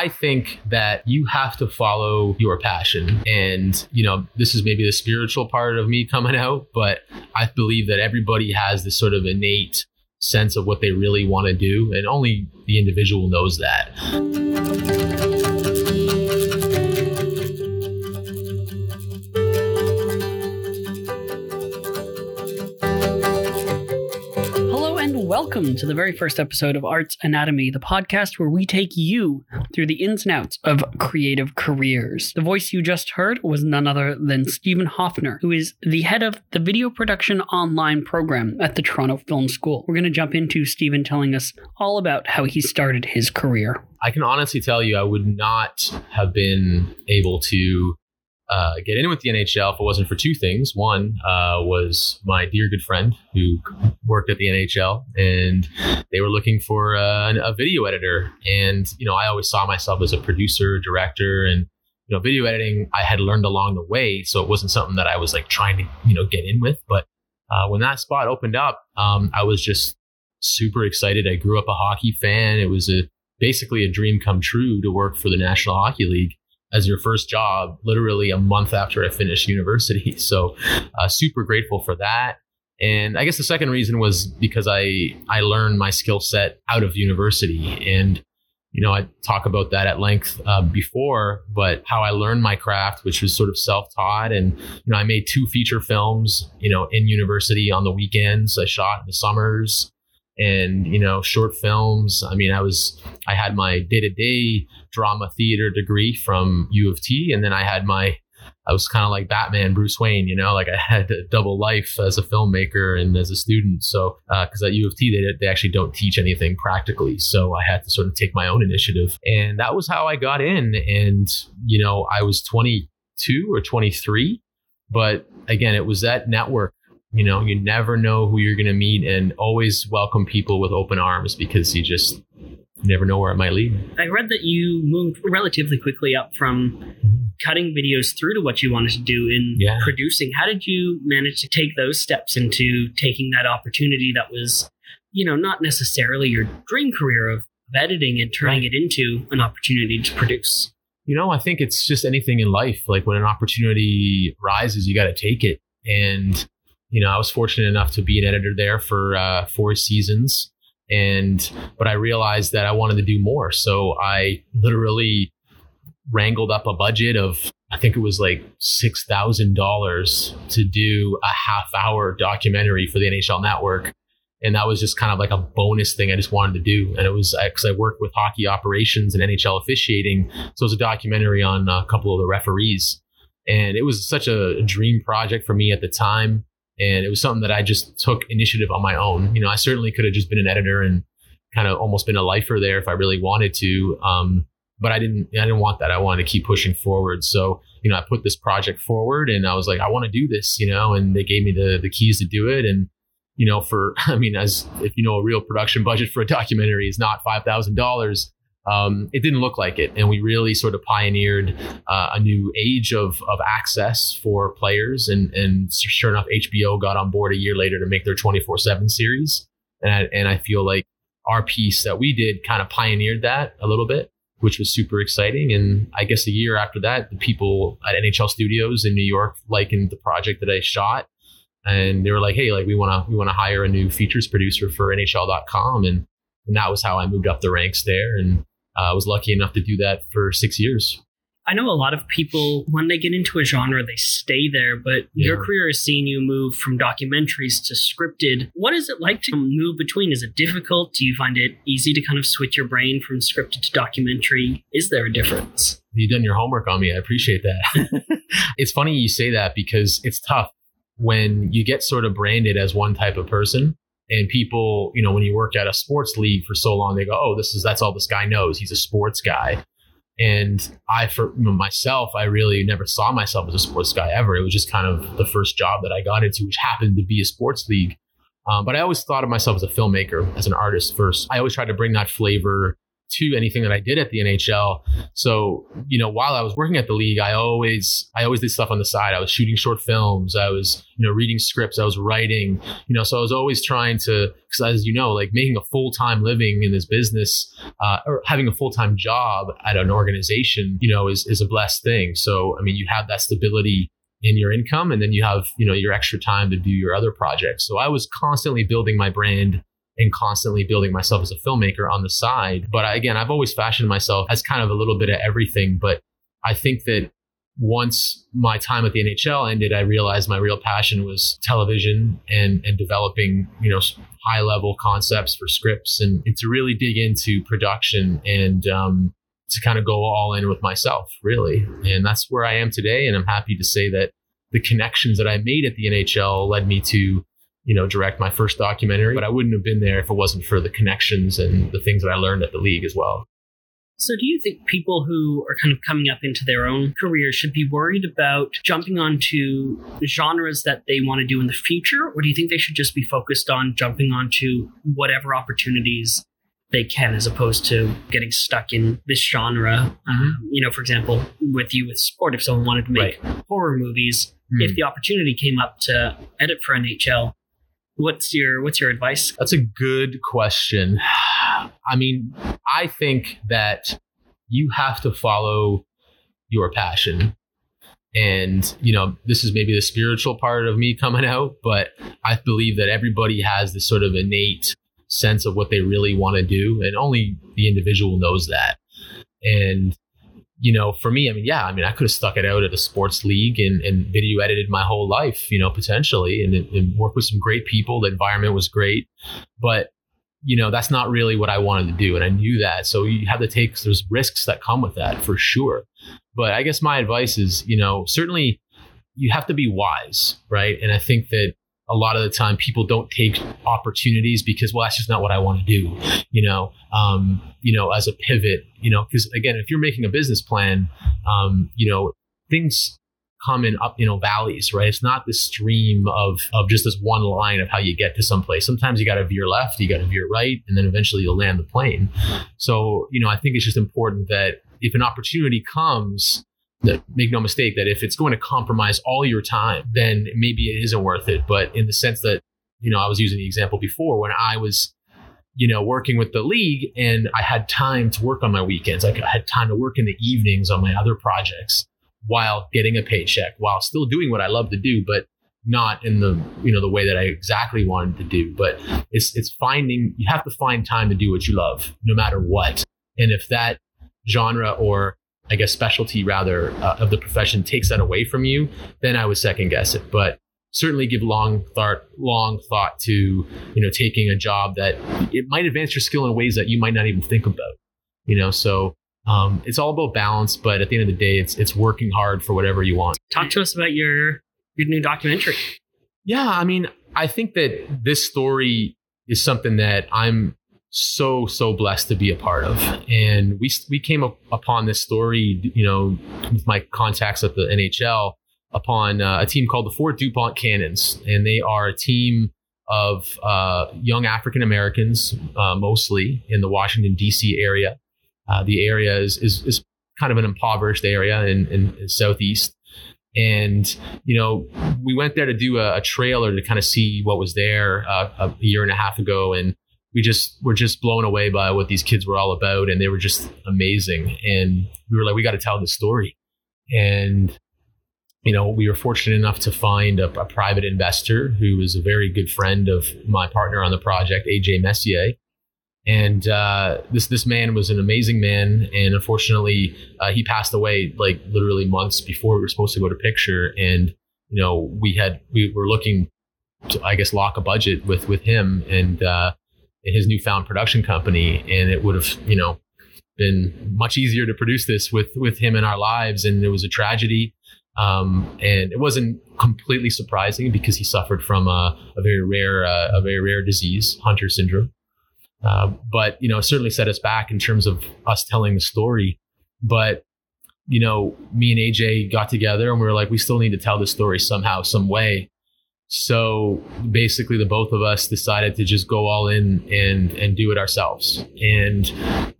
I think that you have to follow your passion. And, you know, this is maybe the spiritual part of me coming out, but I believe that everybody has this sort of innate sense of what they really want to do. And only the individual knows that. Welcome to the very first episode of Arts Anatomy, the podcast where we take you through the ins and outs of creative careers. The voice you just heard was none other than Stephen Hoffner, who is the head of the Video Production Online program at the Toronto Film School. We're going to jump into Stephen telling us all about how he started his career. I can honestly tell you I would not have been able to get in with the NHL if it wasn't for two things. One was my dear good friend who worked at the NHL, and they were looking for a video editor. And, you know, I always saw myself as a producer, director, and, you know, video editing I had learned along the way. So it wasn't something that I was like trying to, you know, get in with. But when that spot opened up, I was just super excited. I grew up a hockey fan. It was basically a dream come true to work for the National Hockey League as your first job, literally a month after I finished university. So super grateful for that. And I guess the second reason was because I learned my skill set out of university. And, you know, I talk about that at length before, but how I learned my craft, which was sort of self-taught. And, you know, I made two feature films, you know, in university on the weekends. I shot in the summers. And, you know, short films. I mean, I had my day-to-day drama theater degree from U of T. And then I was kind of like Batman, Bruce Wayne, you know, like I had a double life as a filmmaker and as a student. So, cause at U of T, they actually don't teach anything practically. So I had to sort of take my own initiative. And that was how I got in. And, you know, I was 22 or 23, but again, it was that network. You know, you never know who you're going to meet, and always welcome people with open arms because you just never know where it might lead. I read that you moved relatively quickly up from cutting videos through to what you wanted to do in producing. How did you manage to take those steps into taking that opportunity that was, you know, not necessarily your dream career of editing and turning it into an opportunity to produce? You know, I think it's just anything in life. Like when an opportunity rises, you got to take it. And you know, I was fortunate enough to be an editor there for 4 seasons, but I realized that I wanted to do more. So I literally wrangled up a budget of, I think it was like $6,000 to do a half-hour documentary for the NHL Network. And that was just kind of like a bonus thing I just wanted to do. And it was because I worked with hockey operations and NHL officiating. So it was a documentary on a couple of the referees. And it was such a dream project for me at the time. And it was something that I just took initiative on my own. You know, I certainly could have just been an editor and kind of almost been a lifer there if I really wanted to. But I didn't want that. I wanted to keep pushing forward. So, you know, I put this project forward and I was like, I want to do this, you know, and they gave me the keys to do it. And, you know, if you know, a real production budget for a documentary is not $5,000. It didn't look like it. And we really sort of pioneered a new age of access for players. And sure enough, HBO got on board a year later to make their 24/7 series. And I feel like our piece that we did kind of pioneered that a little bit, which was super exciting. And I guess a year after that, the people at NHL Studios in New York likened the project that I shot. And they were like, hey, like we want to hire a new features producer for NHL.com. And that was how I moved up the ranks there. And I was lucky enough to do that for 6 years. I know a lot of people, when they get into a genre, they stay there, but your career has seen you move from documentaries to scripted. What is it like to move between? Is it difficult? Do you find it easy to kind of switch your brain from scripted to documentary? Is there a difference? You've done your homework on me. I appreciate that. It's funny you say that because it's tough when you get sort of branded as one type of person. And people, you know, when you work at a sports league for so long, they go, oh, that's all this guy knows. He's a sports guy. And I really never saw myself as a sports guy ever. It was just kind of the first job that I got into, which happened to be a sports league. But I always thought of myself as a filmmaker, as an artist first. I always tried to bring that flavor to anything that I did at the NHL. So, you know, while I was working at the league, I always did stuff on the side. I was shooting short films. I was, you know, reading scripts. I was writing, you know, so I was always trying to, because as you know, like making a full-time living in this business, or having a full-time job at an organization, you know, is a blessed thing. So, I mean, you have that stability in your income, and then you have, you know, your extra time to do your other projects. So I was constantly building my brand and constantly building myself as a filmmaker on the side. But again, I've always fashioned myself as kind of a little bit of everything. But I think that once my time at the NHL ended, I realized my real passion was television and developing, you know, high level concepts for scripts and to really dig into production and to kind of go all in with myself, really. And that's where I am today. And I'm happy to say that the connections that I made at the NHL led me to, you know, direct my first documentary, but I wouldn't have been there if it wasn't for the connections and the things that I learned at the league as well. So do you think people who are kind of coming up into their own career should be worried about jumping onto genres that they want to do in the future? Or do you think they should just be focused on jumping onto whatever opportunities they can, as opposed to getting stuck in this genre? You know, for example, with you with sport, if someone wanted to make horror movies, if the opportunity came up to edit for NHL, What's your advice? That's a good question. I mean, I think that you have to follow your passion. And, you know, this is maybe the spiritual part of me coming out, but I believe that everybody has this sort of innate sense of what they really want to do. And only the individual knows that. And, you know, for me, I mean, yeah, I mean, I could have stuck it out at a sports league and video edited my whole life, you know, potentially, and worked with some great people. The environment was great, but, you know, that's not really what I wanted to do. And I knew that. So you have to take, there's risks that come with that for sure. But I guess my advice is, you know, certainly you have to be wise, right? And I think that a lot of the time people don't take opportunities because, well, that's just not what I want to do, you know, as a pivot, you know, because again, if you're making a business plan, you know, things come in up, you know, valleys, right? It's not the stream of just this one line of how you get to someplace. Sometimes you got to veer left, you got to veer right, and then eventually you'll land the plane. So, you know, I think it's just important that if an opportunity comes, that make no mistake that if it's going to compromise all your time, then maybe it isn't worth it. But in the sense that, you know, I was using the example before when I was, you know, working with the league and I had time to work on my weekends. I had time to work in the evenings on my other projects while getting a paycheck, while still doing what I love to do, but not in the, you know, the way that I exactly wanted to do. But it's finding, you have to find time to do what you love, no matter what. And if that genre or I guess specialty rather of the profession takes that away from you, then I would second guess it. But certainly give long thought to, you know, taking a job that it might advance your skill in ways that you might not even think about, you know, so it's all about balance. But at the end of the day, it's working hard for whatever you want. Talk to us about your new documentary. Yeah, I mean, I think that this story is something that I'm so blessed to be a part of. And we came upon this story, you know, with my contacts at the NHL upon a team called the Fort DuPont Cannons. And they are a team of young African-Americans, mostly in the Washington DC area. The area is kind of an impoverished area in Southeast. And, you know, we went there to do a trailer to kind of see what was there a year and a half ago. And we were just blown away by what these kids were all about. And they were just amazing. And we were like, we got to tell this story. And, you know, we were fortunate enough to find a private investor who was a very good friend of my partner on the project, AJ Messier. And this man was an amazing man. And unfortunately, he passed away like literally months before we were supposed to go to picture. And, you know, we were looking to, I guess, lock a budget with him and his newfound production company. And it would have, you know, been much easier to produce this with him in our lives. And it was a tragedy. And it wasn't completely surprising because he suffered from a very rare disease, Hunter syndrome. But, you know, it certainly set us back in terms of us telling the story. But, you know, me and AJ got together and we were like, we still need to tell this story somehow, some way. So basically the both of us decided to just go all in and do it ourselves. And,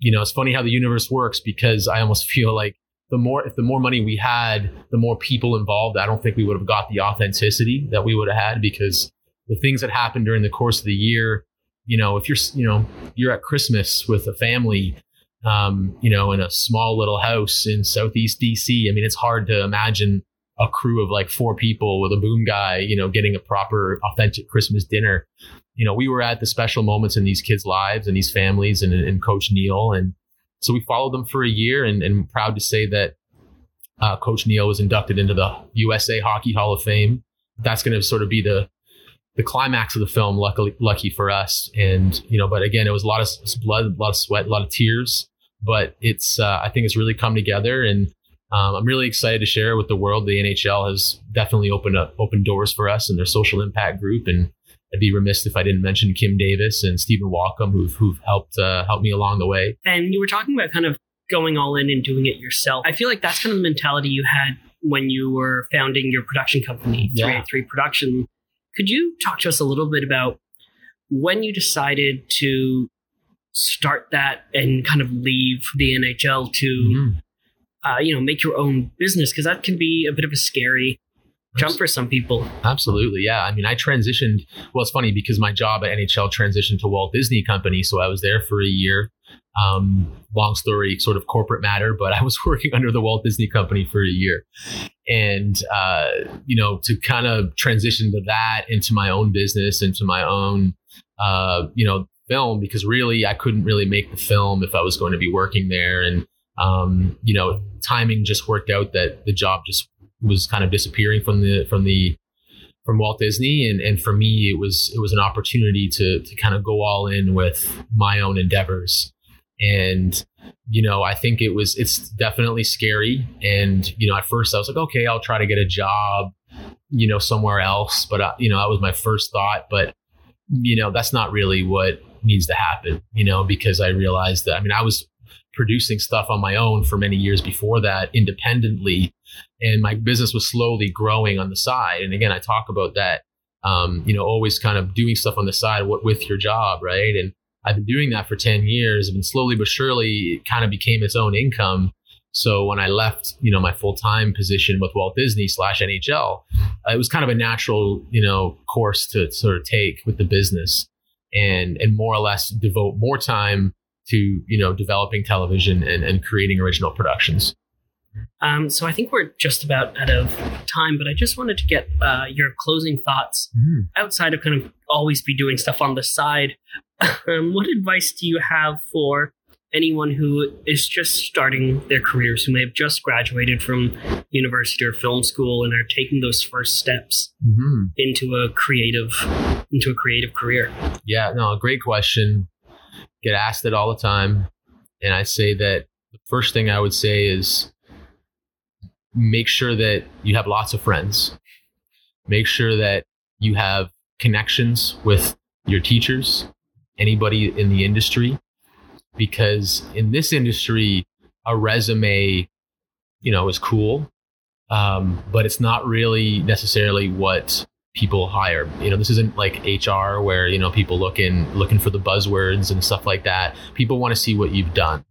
you know, it's funny how the universe works, because I almost feel like the more money we had, the more people involved, I don't think we would have got the authenticity that we would have had, because the things that happened during the course of the year, you know, if you're at Christmas with a family, you know, in a small little house in Southeast DC, I mean, it's hard to imagine a crew of like four people with a boom guy, you know, getting a proper authentic Christmas dinner. You know, we were at the special moments in these kids' lives and these families and Coach Neal. And so we followed them for a year, and I'm proud to say that Coach Neal was inducted into the USA Hockey Hall of Fame. That's going to sort of be the climax of the film, lucky for us. And, you know, but again, it was a lot of blood, a lot of sweat, a lot of tears, but it's, I think it's really come together, and I'm really excited to share with the world. The NHL has definitely opened doors for us and their social impact group. And I'd be remiss if I didn't mention Kim Davis and Stephen Walkom, who've helped me along the way. And you were talking about kind of going all in and doing it yourself. I feel like that's kind of the mentality you had when you were founding your production company, 383 Production. Could you talk to us a little bit about when you decided to start that and kind of leave the NHL to... Mm-hmm. You know, make your own business, because that can be a bit of a scary jump for some people. Absolutely. Yeah. I mean, I transitioned. Well, it's funny because my job at NHL transitioned to Walt Disney Company. So I was there for a year. Long story, sort of corporate matter, but I was working under the Walt Disney Company for a year. And, you know, to kind of transition to that into my own business, into my own, you know, film, because really I couldn't really make the film if I was going to be working there. And, you know, timing just worked out that the job just was kind of disappearing from Walt Disney. And for me, it was an opportunity to kind of go all in with my own endeavors. And, you know, I think it's definitely scary. And, you know, at first I was like, okay, I'll try to get a job, you know, somewhere else. But, you know, that was my first thought, but, you know, that's not really what needs to happen, you know, because I realized that, I mean, I was producing stuff on my own for many years before that, independently, and my business was slowly growing on the side. And again, I talk about that, you know, always kind of doing stuff on the side with your job, right? And I've been doing that for 10 years, and slowly but surely, it kind of became its own income. So when I left, you know, my full-time position with Walt Disney /NHL, it was kind of a natural, you know, course to sort of take with the business, and more or less devote more time to, you know, developing television and creating original productions. So I think we're just about out of time, but I just wanted to get your closing thoughts outside of kind of always be doing stuff on the side. What advice do you have for anyone who is just starting their careers, who may have just graduated from university or film school and are taking those first steps into a creative career? Yeah, no, great question. Get asked it all the time. And I say that the first thing I would say is make sure that you have lots of friends. Make sure that you have connections with your teachers, anybody in the industry, because in this industry, a resume, you know, is cool, but it's not really necessarily what people hire. You know, this isn't like HR where, you know, people looking for the buzzwords and stuff like that. People want to see what you've done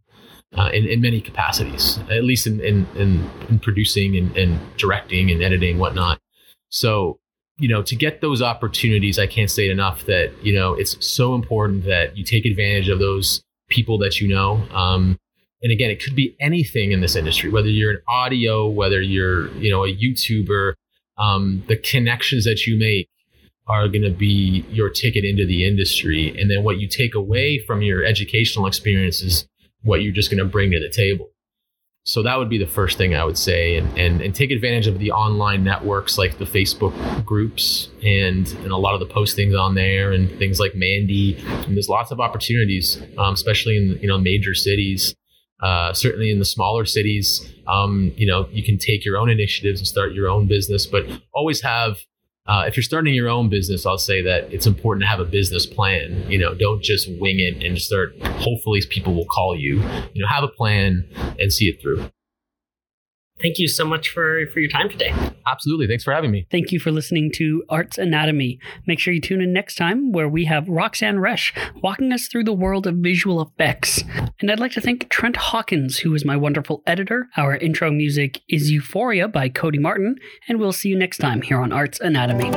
in many capacities, at least in producing and directing and editing and whatnot. So, you know, to get those opportunities, I can't say it enough that, you know, it's so important that you take advantage of those people that you know. And again, it could be anything in this industry, whether you're in audio, whether you're, you know, a YouTuber. The connections that you make are going to be your ticket into the industry. And then what you take away from your educational experience is what you're just going to bring to the table. So that would be the first thing I would say, and take advantage of the online networks like the Facebook groups and a lot of the postings on there and things like Mandy. And there's lots of opportunities, especially in, you know, major cities. Certainly in the smaller cities, you know, you can take your own initiatives and start your own business, but always have, if you're starting your own business, I'll say that it's important to have a business plan. You know, don't just wing it and just start, hopefully people will call you, you know, have a plan and see it through. Thank you so much for your time today. Absolutely. Thanks for having me. Thank you for listening to Arts Anatomy. Make sure you tune in next time where we have Roxanne Resch walking us through the world of visual effects. And I'd like to thank Trent Hawkins, who is my wonderful editor. Our intro music is Euphoria by Cody Martin, and we'll see you next time here on Arts Anatomy.